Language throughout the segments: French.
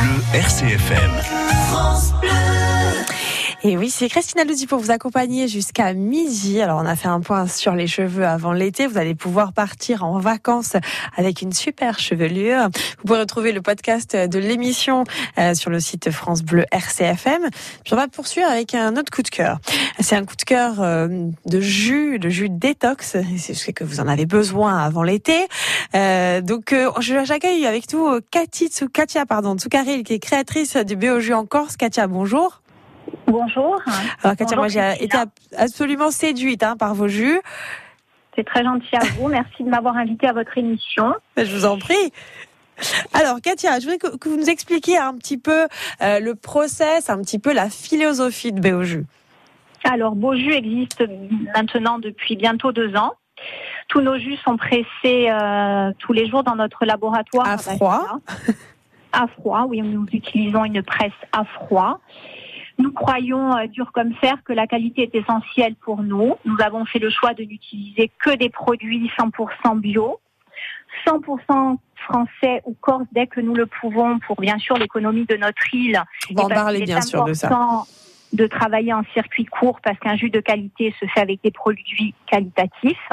Bleu RCFM. France Bleu. Et oui, c'est Christina Luzi pour vous accompagner jusqu'à midi. Alors, on a fait un point sur les cheveux avant l'été. Vous allez pouvoir partir en vacances avec une super chevelure. Vous pouvez retrouver le podcast de l'émission sur le site France Bleu RCFM. Puis on va poursuivre avec un autre coup de cœur. C'est un coup de cœur de jus détox. C'est ce que vous en avez besoin avant l'été. Donc, j'accueille avec nous Katia Tsukaril, qui est créatrice du Bioju en Corse. Katia, bonjour. Bonjour. Alors Katia, moi j'ai été absolument séduite par vos jus. C'est très gentil à vous, merci de m'avoir invitée à votre émission. Je vous en prie. Alors Katia, je voudrais que vous nous expliquiez un petit peu le process, un petit peu la philosophie de Beaujus. Alors Beaujus existe maintenant depuis bientôt 2 ans. Tous nos jus sont pressés tous les jours dans notre laboratoire. À froid. À froid, oui, nous utilisons une presse à froid. Nous croyons, dur comme fer, que la qualité est essentielle pour nous. Nous avons fait le choix de n'utiliser que des produits 100% bio, 100% français ou corse dès que nous le pouvons pour, bien sûr, l'économie de notre île. On va en parler, bien sûr, de ça. C'est important de travailler en circuit court parce qu'un jus de qualité se fait avec des produits qualitatifs.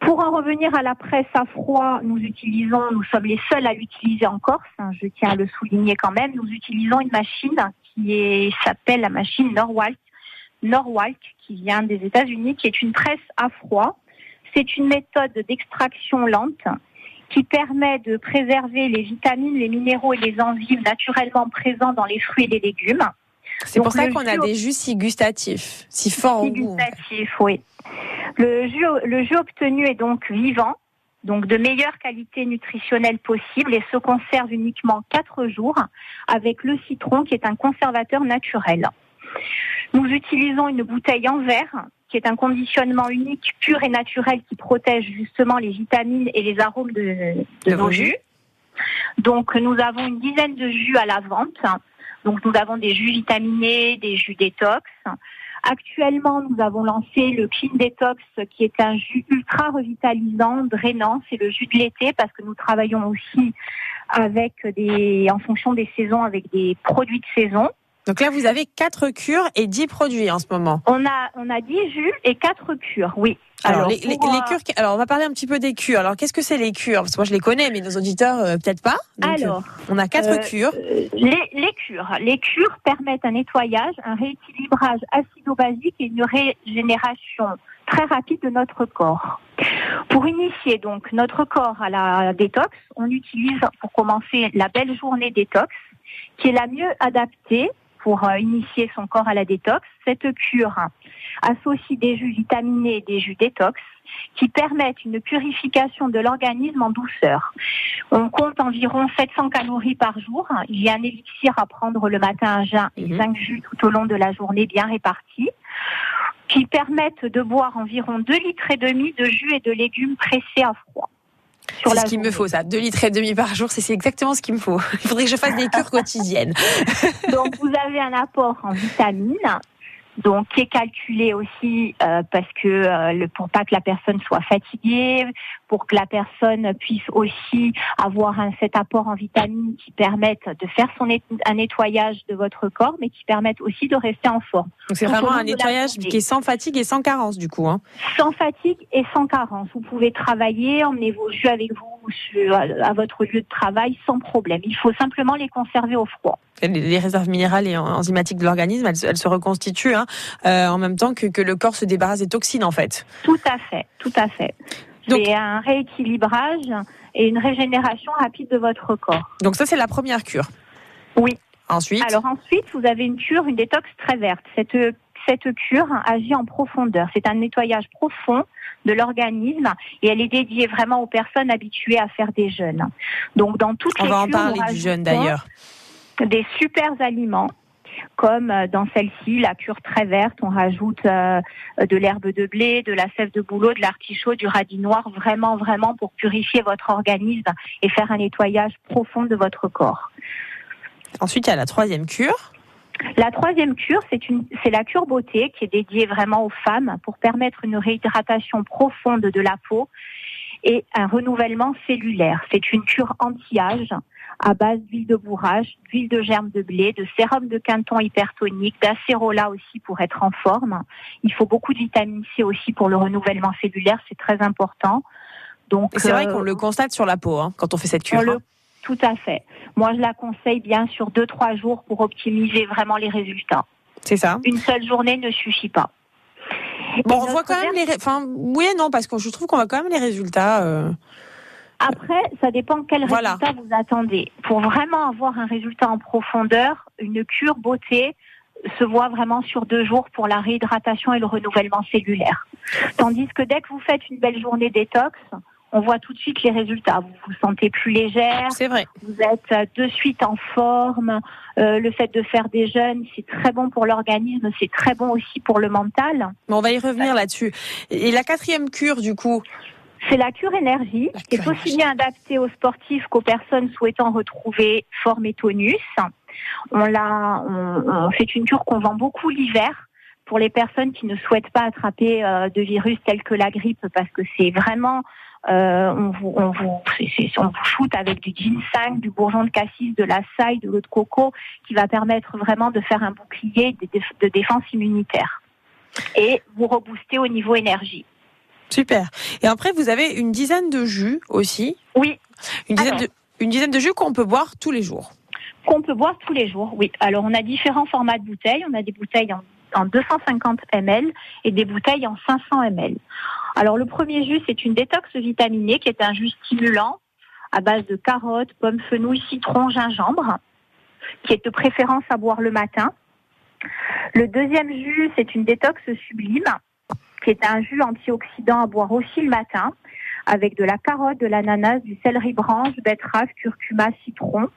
Pour en revenir à la presse à froid, nous sommes les seuls à l'utiliser en Corse, je tiens à le souligner quand même, nous utilisons une machine qui s'appelle la machine Norwalk, qui vient des États-Unis, qui est une presse à froid. C'est une méthode d'extraction lente qui permet de préserver les vitamines, les minéraux et les enzymes naturellement présents dans les fruits et les légumes. C'est pour ça qu'on a des jus si gustatifs, si forts en goût. Gustatifs, oui. Le jus obtenu est donc vivant, donc de meilleure qualité nutritionnelle possible et se conserve uniquement 4 jours avec le citron qui est un conservateur naturel. Nous utilisons une bouteille en verre qui est un conditionnement unique, pur et naturel qui protège justement les vitamines et les arômes de nos jus. Donc nous avons une dizaine de jus à la vente. Donc nous avons des jus vitaminés, des jus détox. Actuellement, nous avons lancé le Clean Detox, qui est un jus ultra revitalisant, drainant. C'est le jus de l'été parce que nous travaillons aussi en fonction des saisons, avec des produits de saison. Donc là, vous avez 4 cures et 10 produits en ce moment. On a 10 jus et 4 cures, oui. Alors, les cures. Alors, on va parler un petit peu des cures. Alors, qu'est-ce que c'est les cures ? Parce que moi, je les connais, mais nos auditeurs peut-être pas. Donc, alors, on a 4 cures. Les cures permettent un nettoyage, un rééquilibrage acido-basique et une régénération très rapide de notre corps. Pour initier donc notre corps à la détox, on utilise pour commencer la belle journée détox, qui est la mieux adaptée pour initier son corps à la détox. Cette cure associe des jus vitaminés et des jus détox qui permettent une purification de l'organisme en douceur. On compte environ 700 calories par jour. Il y a un élixir à prendre le matin à jeun et 5 jus tout au long de la journée bien répartis qui permettent de boire environ 2,5 litres de jus et de légumes pressés à froid. C'est ce qu'il me faut, ça. 2,5 litres par jour, c'est exactement ce qu'il me faut. Il faudrait que je fasse des cures quotidiennes. Donc, vous avez un apport en vitamines, donc qui est calculé aussi parce que pour pas que la personne soit fatiguée, pour que la personne puisse aussi avoir cet apport en vitamines qui permette de faire un nettoyage de votre corps, mais qui permette aussi de rester en forme. Donc c'est vraiment un nettoyage qui est sans fatigue et sans carence du coup. Sans fatigue et sans carence. Vous pouvez travailler, emmener vos jus avec vous à votre lieu de travail sans problème. Il faut simplement les conserver au froid. Les réserves minérales et enzymatiques de l'organisme, elles se reconstituent en même temps que le corps se débarrasse des toxines en fait. Tout à fait, tout à fait. Donc, c'est un rééquilibrage et une régénération rapide de votre corps. Donc ça, c'est la première cure. Oui. Ensuite, vous avez une détox très verte. Cette cure agit en profondeur. C'est un nettoyage profond de l'organisme et elle est dédiée vraiment aux personnes habituées à faire des jeûnes. Donc dans toutes les cures, on va en parler du jeûne d'ailleurs. Des super aliments. Comme dans celle-ci, la cure très verte, on rajoute de l'herbe de blé, de la sève de bouleau, de l'artichaut, du radis noir, vraiment, vraiment pour purifier votre organisme et faire un nettoyage profond de votre corps. Ensuite, il y a la 3e cure. La 3e cure, c'est la cure beauté qui est dédiée vraiment aux femmes pour permettre une réhydratation profonde de la peau et un renouvellement cellulaire. C'est une cure anti-âge à base d'huile de bourrache, d'huile de germe de blé, de sérum de Quinton hypertonique, d'acérola aussi pour être en forme. Il faut beaucoup de vitamine C aussi pour le renouvellement cellulaire, c'est très important. Donc, c'est vrai qu'on le constate sur la peau, hein, quand on fait cette cure. Tout à fait. Moi, je la conseille bien sur 2-3 jours pour optimiser vraiment les résultats. C'est ça. Une seule journée ne suffit pas. Bon, on voit quand même les... Enfin, oui et non, parce que je trouve qu'on voit quand même les résultats... Après, ça dépend quel résultat vous attendez. Pour vraiment avoir un résultat en profondeur, une cure beauté se voit vraiment sur 2 jours pour la réhydratation et le renouvellement cellulaire. Tandis que dès que vous faites une belle journée détox, on voit tout de suite les résultats. Vous vous sentez plus légère, c'est vrai. Vous êtes de suite en forme. Le fait de faire des jeûnes, c'est très bon pour l'organisme, c'est très bon aussi pour le mental. Mais on va y revenir là-dessus. Et la 4e cure, du coup ? C'est la cure énergie, qui est aussi bien adaptée aux sportifs qu'aux personnes souhaitant retrouver forme et tonus. C'est une cure qu'on vend beaucoup l'hiver pour les personnes qui ne souhaitent pas attraper de virus tels que la grippe, parce que c'est vraiment... on vous shoot avec du ginseng, du bourgeon de cassis, de la saille, de l'eau de coco, qui va permettre vraiment de faire un bouclier de défense immunitaire et vous rebooster au niveau énergie. Super. Et après, vous avez une dizaine de jus aussi. Oui. Une dizaine de jus qu'on peut boire tous les jours. Qu'on peut boire tous les jours, oui. Alors, on a différents formats de bouteilles. On a des bouteilles en 250 ml et des bouteilles en 500 ml. Alors, le premier jus, c'est une détox vitaminée qui est un jus stimulant à base de carottes, pommes, fenouil, citron, gingembre, qui est de préférence à boire le matin. Le deuxième jus, c'est une détox sublime, qui est un jus antioxydant à boire aussi le matin, avec de la carotte, de l'ananas, du céleri branche, betterave, curcuma, citron.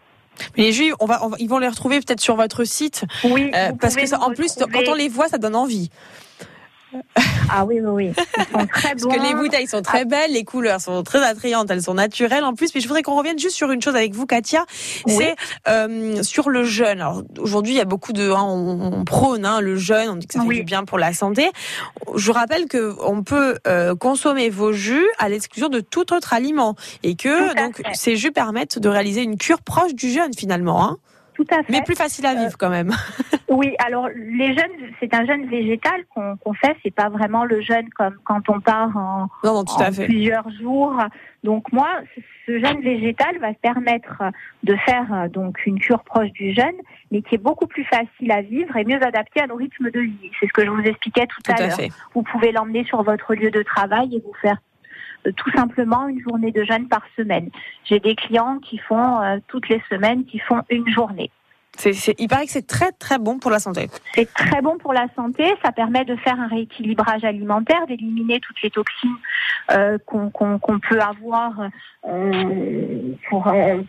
Mais les jus, ils vont les retrouver peut-être sur votre site. Oui, parce que ça, en plus, quand on les voit, ça donne envie. Ah oui. Ils sont très bons. Parce que les bouteilles sont très belles, les couleurs sont très attrayantes, elles sont naturelles en plus. Mais je voudrais qu'on revienne juste sur une chose avec vous, Katia. Oui. C'est sur le jeûne. Alors, aujourd'hui, il y a beaucoup de... on prône le jeûne, on dit que ça fait du bien pour la santé. Je rappelle qu'on peut consommer vos jus à l'exclusion de tout autre aliment. Et que donc ces jus permettent de réaliser une cure proche du jeûne finalement, hein. Tout à fait. Mais plus facile à vivre quand même. Oui, alors les jeûnes, c'est un jeûne végétal qu'on fait, c'est pas vraiment le jeûne comme quand on part en plusieurs jours. Donc moi, ce jeûne végétal va permettre de faire donc une cure proche du jeûne, mais qui est beaucoup plus facile à vivre et mieux adaptée à nos rythmes de vie. C'est ce que je vous expliquais tout à l'heure. Vous pouvez l'emmener sur votre lieu de travail et vous faire tout simplement une journée de jeûne par semaine. J'ai des clients qui font toutes les semaines, qui font une journée. Il paraît que c'est très très bon pour la santé. C'est très bon pour la santé, ça permet de faire un rééquilibrage alimentaire, d'éliminer toutes les toxines qu'on peut avoir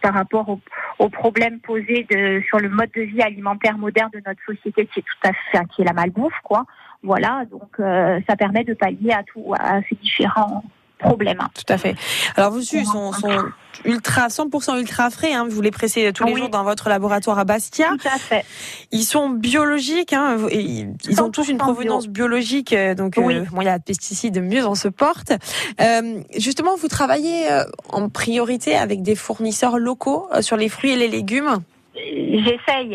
par rapport aux problèmes posés sur le mode de vie alimentaire moderne de notre société, qui est la malbouffe, quoi. Voilà, donc ça permet de pallier à ces différents problème. Tout à fait. Alors vos jus sont ultra, 100% ultra frais, hein. Vous les pressez tous les jours dans votre laboratoire à Bastia. Tout à fait. Ils sont biologiques, hein. Ils ont tous une provenance biologique, donc il y a de pesticides, mieux on se porte. Justement, vous travaillez en priorité avec des fournisseurs locaux sur les fruits et les légumes. J'essaye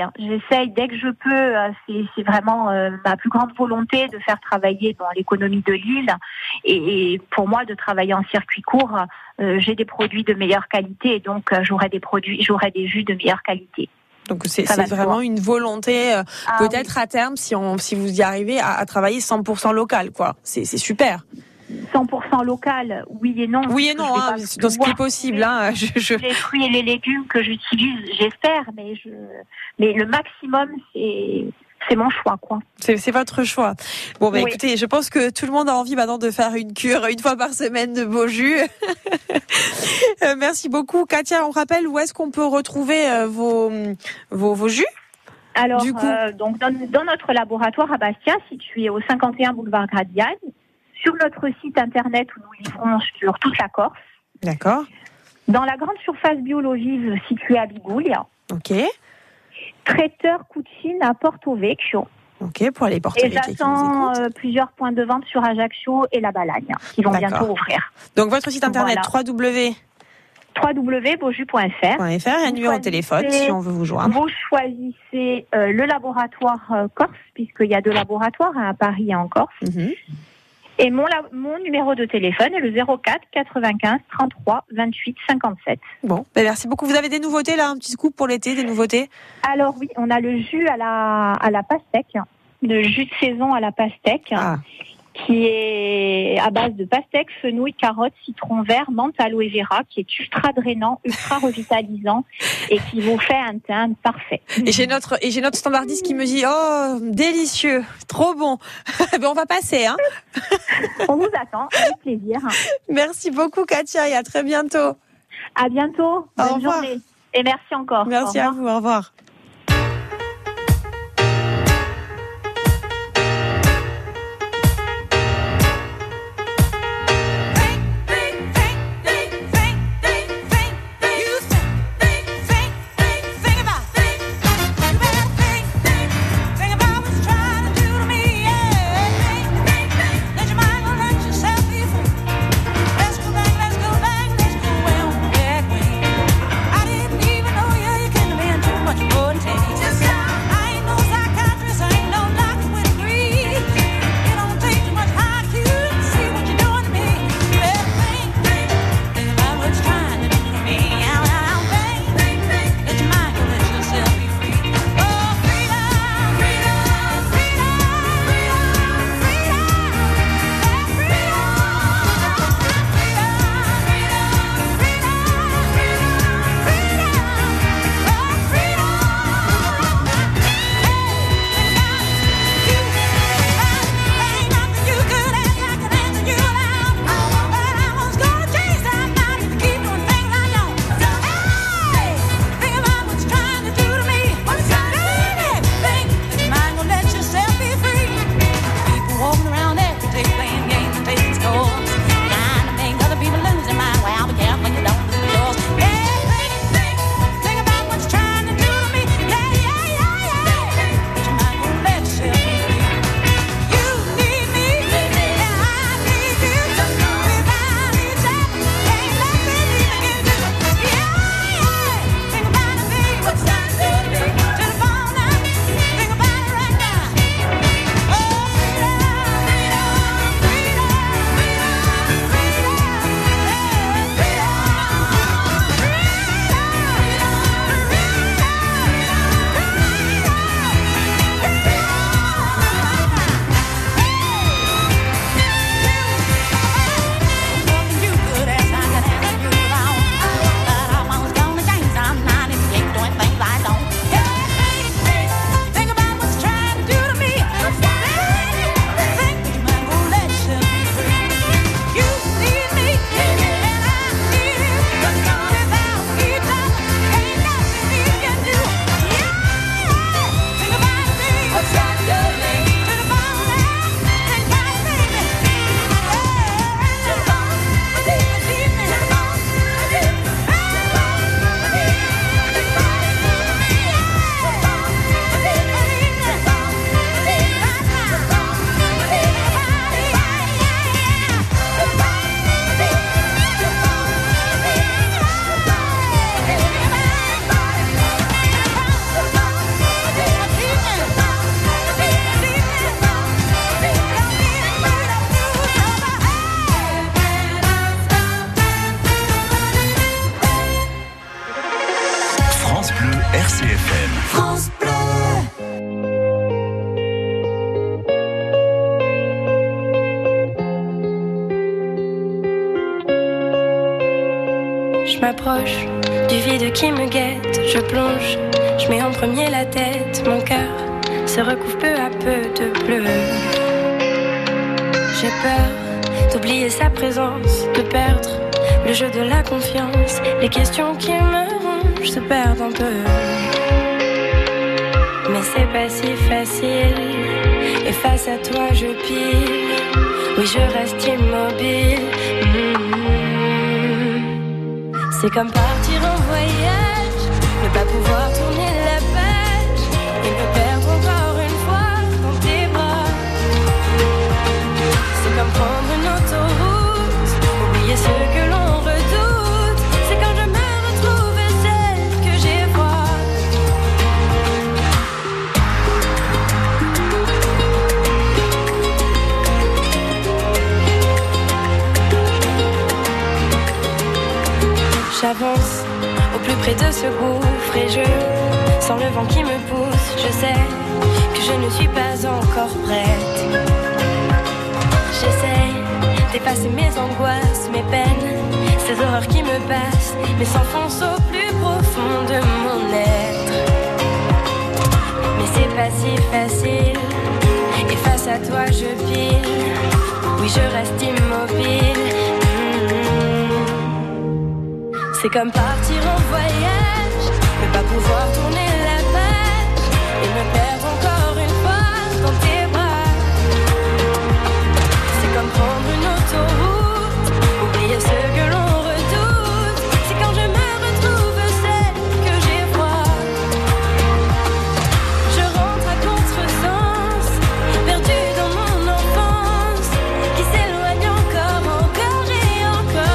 dès que je peux, c'est vraiment ma plus grande volonté de faire travailler dans l'économie de l'île et pour moi de travailler en circuit court, j'ai des produits de meilleure qualité et donc j'aurai des jus de meilleure qualité. Donc c'est vraiment une volonté peut-être à terme si vous y arrivez à travailler 100% local, quoi. C'est super. 100% local, oui et non. Oui et non, hein, dans ce qui est possible. Hein, les fruits et les légumes que j'utilise, j'espère, mais le maximum, c'est mon choix, quoi. C'est votre choix. Bon, écoutez, je pense que tout le monde a envie maintenant de faire une cure une fois par semaine de Beaujus. Merci beaucoup. Katia, on rappelle où est-ce qu'on peut retrouver vos jus ? Alors, donc, dans notre laboratoire à Bastia, situé au 51 boulevard Gradiane, sur notre site internet où nous livrons sur toute la Corse. D'accord. Dans la grande surface biologiste située à Biguglia. Ok. Traiteur Cucine à Porto Vecchio. Ok, pour aller porter. Et j'attends plusieurs points de vente sur Ajaccio et la Balagne, qui vont bientôt ouvrir. Donc votre site internet, voilà. www.beauju.fr et un numéro de téléphone si on veut vous joindre. Vous choisissez le laboratoire Corse, puisqu'il y a 2 laboratoires, à Paris et en Corse. Mm-hmm. Et mon numéro de téléphone est le 04 95 33 28 57. Bon, ben merci beaucoup. Vous avez des nouveautés là, un petit scoop pour l'été, des nouveautés? Alors oui, on a le jus à la pastèque, le jus de saison à la pastèque, qui est à base de pastèque, fenouil, carottes, citron vert, menthe, aloe vera, qui est ultra drainant, ultra revitalisant et qui vous fait un teint parfait. Et j'ai notre standardiste qui me dit « Oh, délicieux, trop bon !» Ben on va passer, hein. On vous attend, avec plaisir. Merci beaucoup Katia et à très bientôt. À bientôt, bonne journée et merci encore. Merci à vous, au revoir. M'approche du vide qui me guette, je plonge, je mets en premier la tête, mon cœur se recouvre peu à peu de bleu. J'ai peur d'oublier sa présence, de perdre le jeu de la confiance, les questions qui me rongent se perdent un peu. Mais c'est pas si facile, et face à toi je pile, oui je reste immobile. C'est comme partir en voyage, ne pas pouvoir tourner la page et me perdre encore une fois. ce gouffre et je sens le vent qui me pousse. Je sais que je ne suis pas encore prête. J'essaie d'effacer mes angoisses, mes peines, ces horreurs qui me passent, mais s'enfoncent au plus profond de mon être. Mais c'est pas si facile, et face à toi je pile. Oui, je reste immobile. C'est comme partir en voyage, ne pas pouvoir tourner la page et me perdre encore une fois dans tes bras. C'est comme prendre une autoroute, oublier ce que l'on redoute. C'est quand je me retrouve celle que j'ai froid. Je rentre à contresens, perdue dans mon enfance qui s'éloigne encore et encore.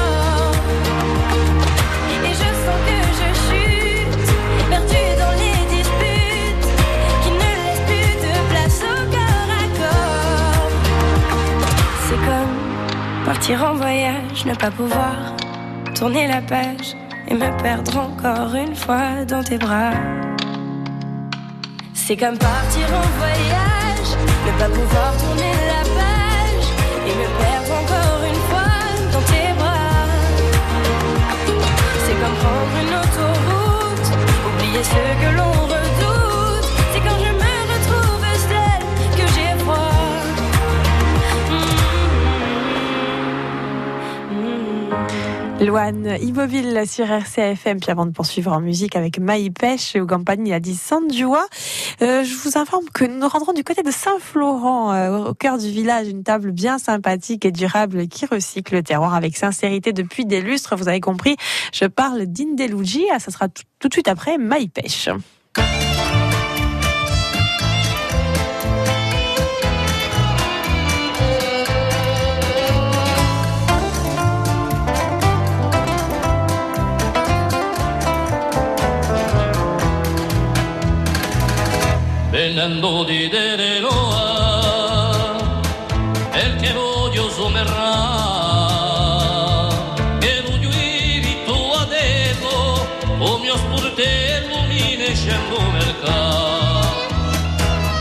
Et je sens que je chute, perdue dans les disputes qui ne laissent plus de place au corps à corps. C'est comme partir en voyage, ne pas pouvoir tourner la page et me perdre encore une fois dans tes bras. C'est comme partir en voyage, ne pas pouvoir tourner la page et me perdre encore une fois dans tes bras. C'est comme prendre une autoroute, oublier ce que l'on redoute. C'est quand je me retrouve celle que j'ai froid. Loane, immobile sur RCFM. Puis avant de poursuivre en musique avec Maï Pêche ou compagnie à 10 Sanjua, je vous informe que nous rendrons du côté de Saint-Florent, au cœur du village, une table bien sympathique et durable qui recycle le terroir avec sincérité depuis des lustres. Vous avez compris, je parle d'Indeluigi. Ah, ça sera tout de suite après Maï Pêche. Venendo di Dereloa, el che voglio somerrà, che voglio iri tu a devo, o mio spurtello mi ne scendo mercà.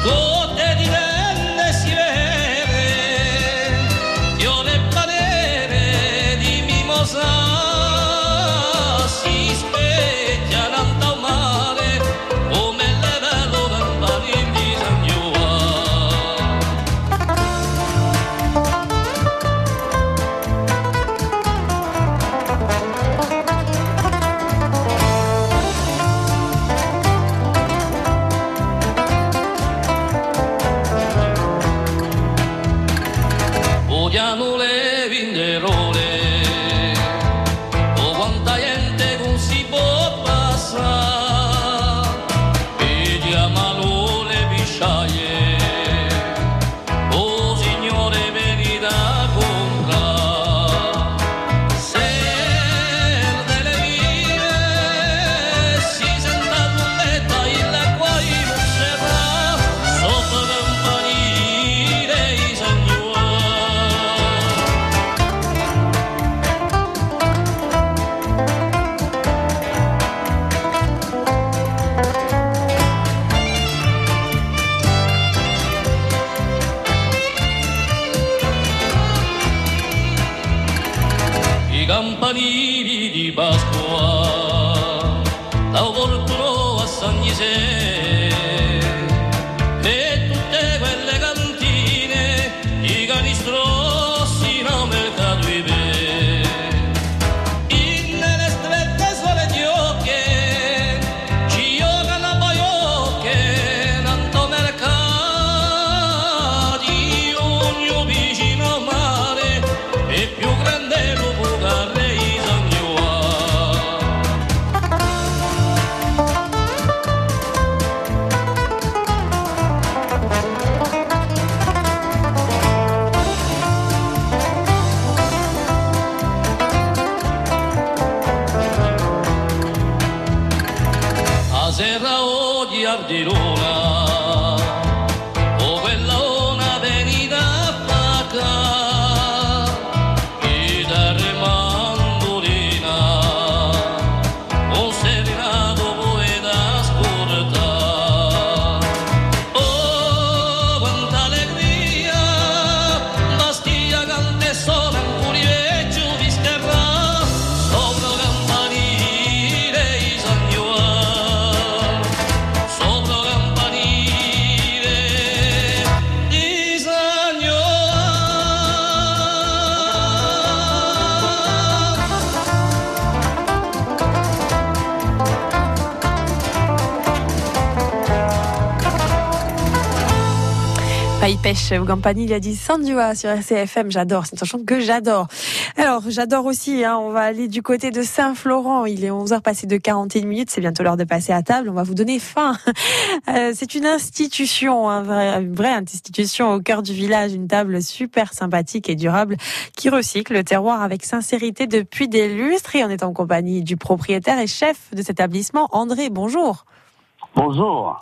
Tutte divenne si vede, io ne parere di mimosa, si specchia l'anta male, come campanili di Pasqua, l'auportuno a San Gisè, e tutte quelle cantine, i canistrossi no mercato i be. In le strette sole di ocche, ci giocano poi ocche, tanto mercati, ogni vicino mare, e più grande lo di luna, o quella luna venita a facca, e da remandolina, o serena Maï Pêche ou Gampani, il a dit Sandiwa sur RCFM, j'adore, c'est une chanson que j'adore. Alors j'adore aussi, on va aller du côté de Saint-Florent, il est 11h passé de 41 minutes, c'est bientôt l'heure de passer à table, on va vous donner faim. C'est une institution, une vraie institution au cœur du village, une table super sympathique et durable qui recycle le terroir avec sincérité depuis des lustres et on est en compagnie du propriétaire et chef de cet établissement, André, bonjour. Bonjour.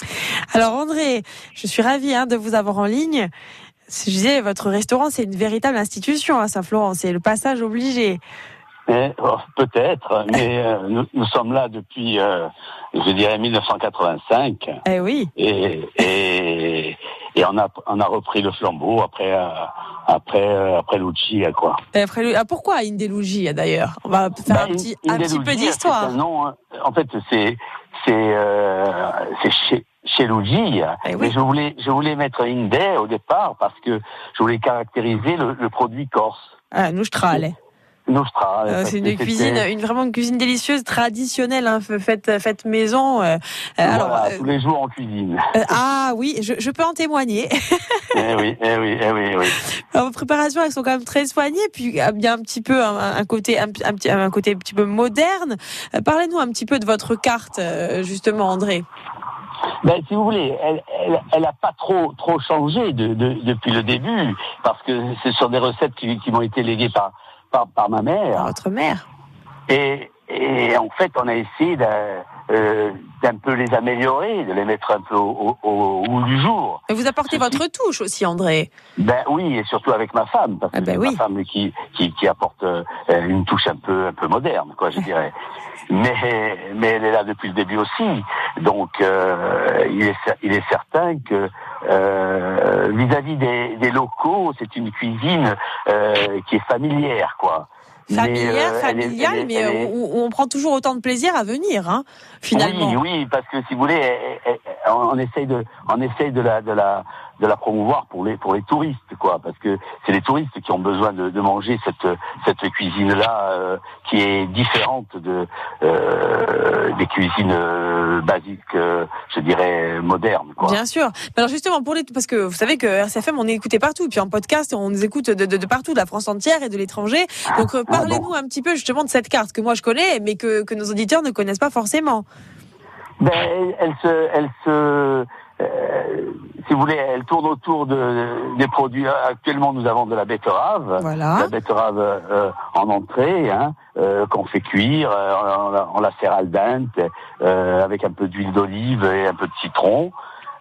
Alors André, je suis ravie de vous avoir en ligne. Je disais, votre restaurant, c'est une véritable institution à Saint-Florent, c'est le passage obligé. Peut-être, mais nous sommes là depuis, je dirais, 1985. Eh oui. Et on a repris le flambeau après Luigi, quoi. Pourquoi Indeluigi d'ailleurs? On va faire un petit peu d'histoire. Non, en fait, c'est chez Luigi. Eh oui. Mais je voulais mettre Indé au départ parce que je voulais caractériser le produit corse. Ah, Noustrale. C'est une cuisine, vraiment une cuisine délicieuse, traditionnelle, faite maison. Voilà, tous les jours en cuisine. Ah oui, je peux en témoigner. Eh oui. Alors, vos préparations, elles sont quand même très soignées, puis il y a un petit peu un côté un petit peu moderne. Parlez-nous un petit peu de votre carte, justement, André. Si vous voulez, elle a pas trop changé depuis le début, parce que ce sont des recettes qui m'ont été léguées par ma mère. Votre mère. Et en fait, on a essayé d'un peu les améliorer, de les mettre un peu au goût du jour. Et vous apportez votre touche aussi, André. Oui, et surtout avec ma femme, parce que c'est ma femme qui apporte une touche un peu moderne, quoi, je dirais. Mais elle est là depuis le début aussi. Donc, il est certain que vis-à-vis des locaux, c'est une cuisine qui est familière, quoi. Familiale, mais où on prend toujours autant de plaisir à venir, finalement. Oui, parce que si vous voulez, on essaye de la promouvoir pour les touristes, quoi, parce que c'est les touristes qui ont besoin de manger cette cuisine-là qui est différente des cuisines basiques, je dirais modernes, quoi. Bien sûr. Alors justement parce que vous savez que RCFM, on est écouté partout, puis en podcast on nous écoute de partout, de la France entière et de l'étranger. Donc parlez-nous un petit peu justement de cette carte que moi je connais, mais que nos auditeurs ne connaissent pas forcément. Si vous voulez, elle tourne autour des produits. Actuellement, nous avons de la betterave. Voilà. La betterave en entrée, qu'on fait cuire, on la serre al dente, avec un peu d'huile d'olive et un peu de citron.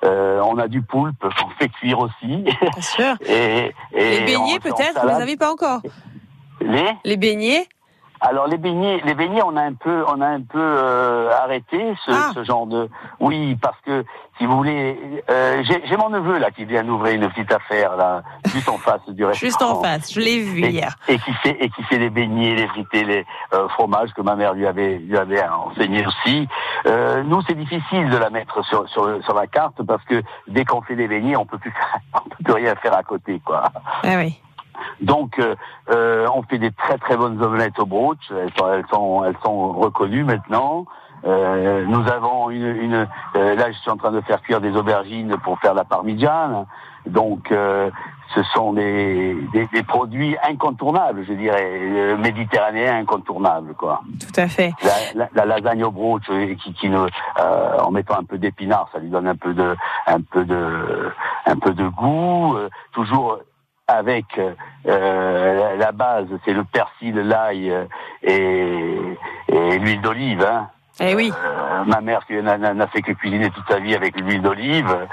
On a du poulpe qu'on fait cuire aussi. Bien sûr. Et les beignets, peut-être, vous les avez pas encore. Les beignets. Alors les beignets, on a un peu arrêté ce genre de. Oui, parce que si vous voulez, j'ai mon neveu là qui vient d'ouvrir une petite affaire là, juste en face du restaurant. Juste en face, je l'ai vu hier. Et qui fait les beignets, les frités, les fromages que ma mère lui avait enseigné aussi. Nous, c'est difficile de la mettre sur la carte parce que dès qu'on fait les beignets, on peut plus rien faire à côté, quoi. Ah oui. Donc, on fait des très très bonnes omelettes au brooch. Elles sont reconnues maintenant. Nous avons là, je suis en train de faire cuire des aubergines pour faire la parmigiane. Donc, ce sont des produits incontournables, je dirais, méditerranéens incontournables, quoi. Tout à fait. La lasagne au brooch, en mettant un peu d'épinards, ça lui donne un peu de goût. Toujours. Avec la base, c'est le persil, l'ail et l'huile d'olive. Eh oui. Ma mère qui n'a fait que cuisiner toute sa vie avec l'huile d'olive.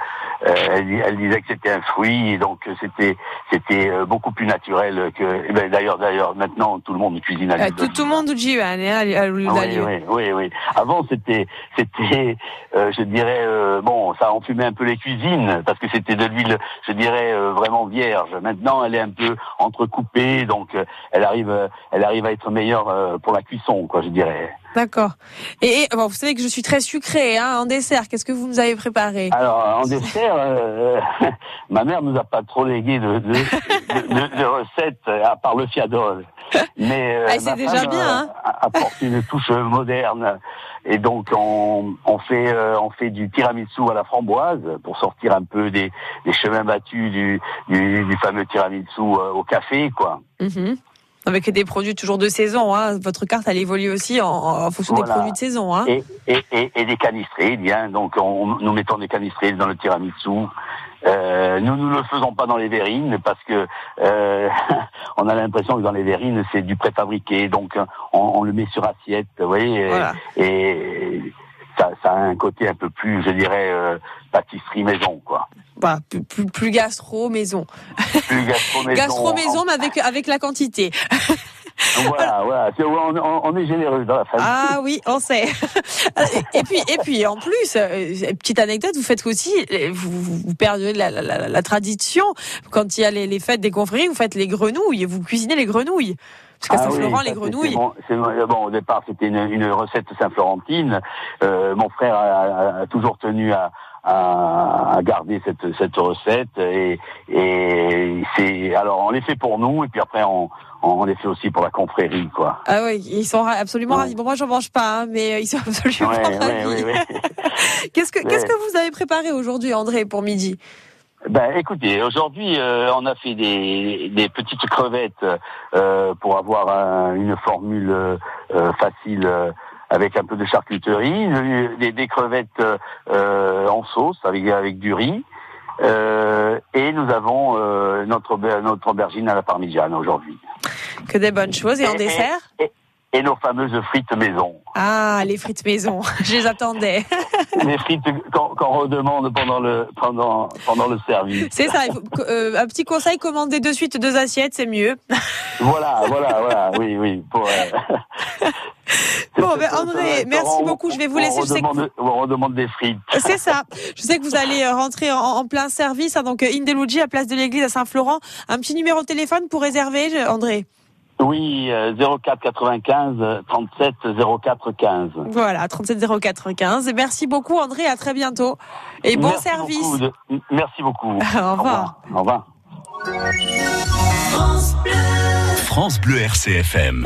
Elle disait que c'était un fruit, et donc c'était beaucoup plus naturel que. Eh ben, d'ailleurs maintenant tout le monde cuisine à l'huile d'olive. Tout le monde d'olive. Oui. Avant c'était, je dirais, ça enfumait un peu les cuisines parce que c'était de l'huile, je dirais, vraiment vierge. Maintenant elle est un peu entrecoupée, donc elle arrive à être meilleure pour la cuisson, quoi, je dirais. D'accord. Et vous savez que je suis très sucrée, en dessert. Qu'est-ce que vous nous avez préparé? Alors en dessert, ma mère nous a pas trop légué de recettes à part le fiadol. Mais c'est déjà bien. Apporte une touche moderne. Et donc on fait du tiramisu à la framboise pour sortir un peu des chemins battus du fameux tiramisu au café, quoi. Mmh. Avec des produits toujours de saison, hein. Votre carte, elle évolue aussi en fonction des produits de saison, hein. Et des canistrés, bien. Donc, nous mettons des canistrés dans le tiramisu. Nous ne le faisons pas dans les verrines parce que on a l'impression que dans les verrines c'est du préfabriqué. Donc, on le met sur assiette, vous voyez. Voilà. Et ça a un côté un peu plus, je dirais, pâtisserie maison, quoi. Bah, plus gastro maison. Plus gastro maison. Gastro maison, mais avec la quantité. Voilà. On est généreux dans la famille. Ah oui, on sait. Et puis, en plus, petite anecdote, vous faites aussi, vous perdez la tradition. Quand il y a les fêtes des confréries, vous faites les grenouilles, vous cuisinez les grenouilles. Parce qu'à Saint-Florent, les grenouilles. Bon, au départ, c'était une recette saint-florentine. Mon frère a toujours tenu à garder cette recette et c'est, alors on les fait pour nous et puis après on les fait aussi pour la confrérie, quoi. Ah oui, ils sont absolument ravis. Bon, moi j'en mange pas, hein, mais ils sont absolument ravis. Oui. Qu'est-ce que vous avez préparé aujourd'hui, André, pour midi? Ben, écoutez, aujourd'hui, on a fait des petites crevettes pour avoir une formule facile. Avec un peu de charcuterie, des crevettes en sauce avec du riz, et nous avons notre aubergine à la parmigiane aujourd'hui. Que des bonnes choses, et en dessert et nos fameuses frites maison. Ah, les frites maison, je les attendais. Les frites qu'on redemande pendant le service. C'est ça, un petit conseil, commandez de suite 2 assiettes, c'est mieux. Voilà, oui. Bon, ben André, merci beaucoup, je vais vous laisser. On redemande des frites. C'est ça, je sais que vous allez rentrer en plein service, hein, donc Indeluigi, à place de l'église à Saint-Florent. Un petit numéro de téléphone pour réserver, André? Oui, 04 95 37 04 15. Voilà, 37 04 15. Et merci beaucoup, André, à très bientôt. Et bon service. Merci beaucoup. Au revoir. France Bleu RCFM.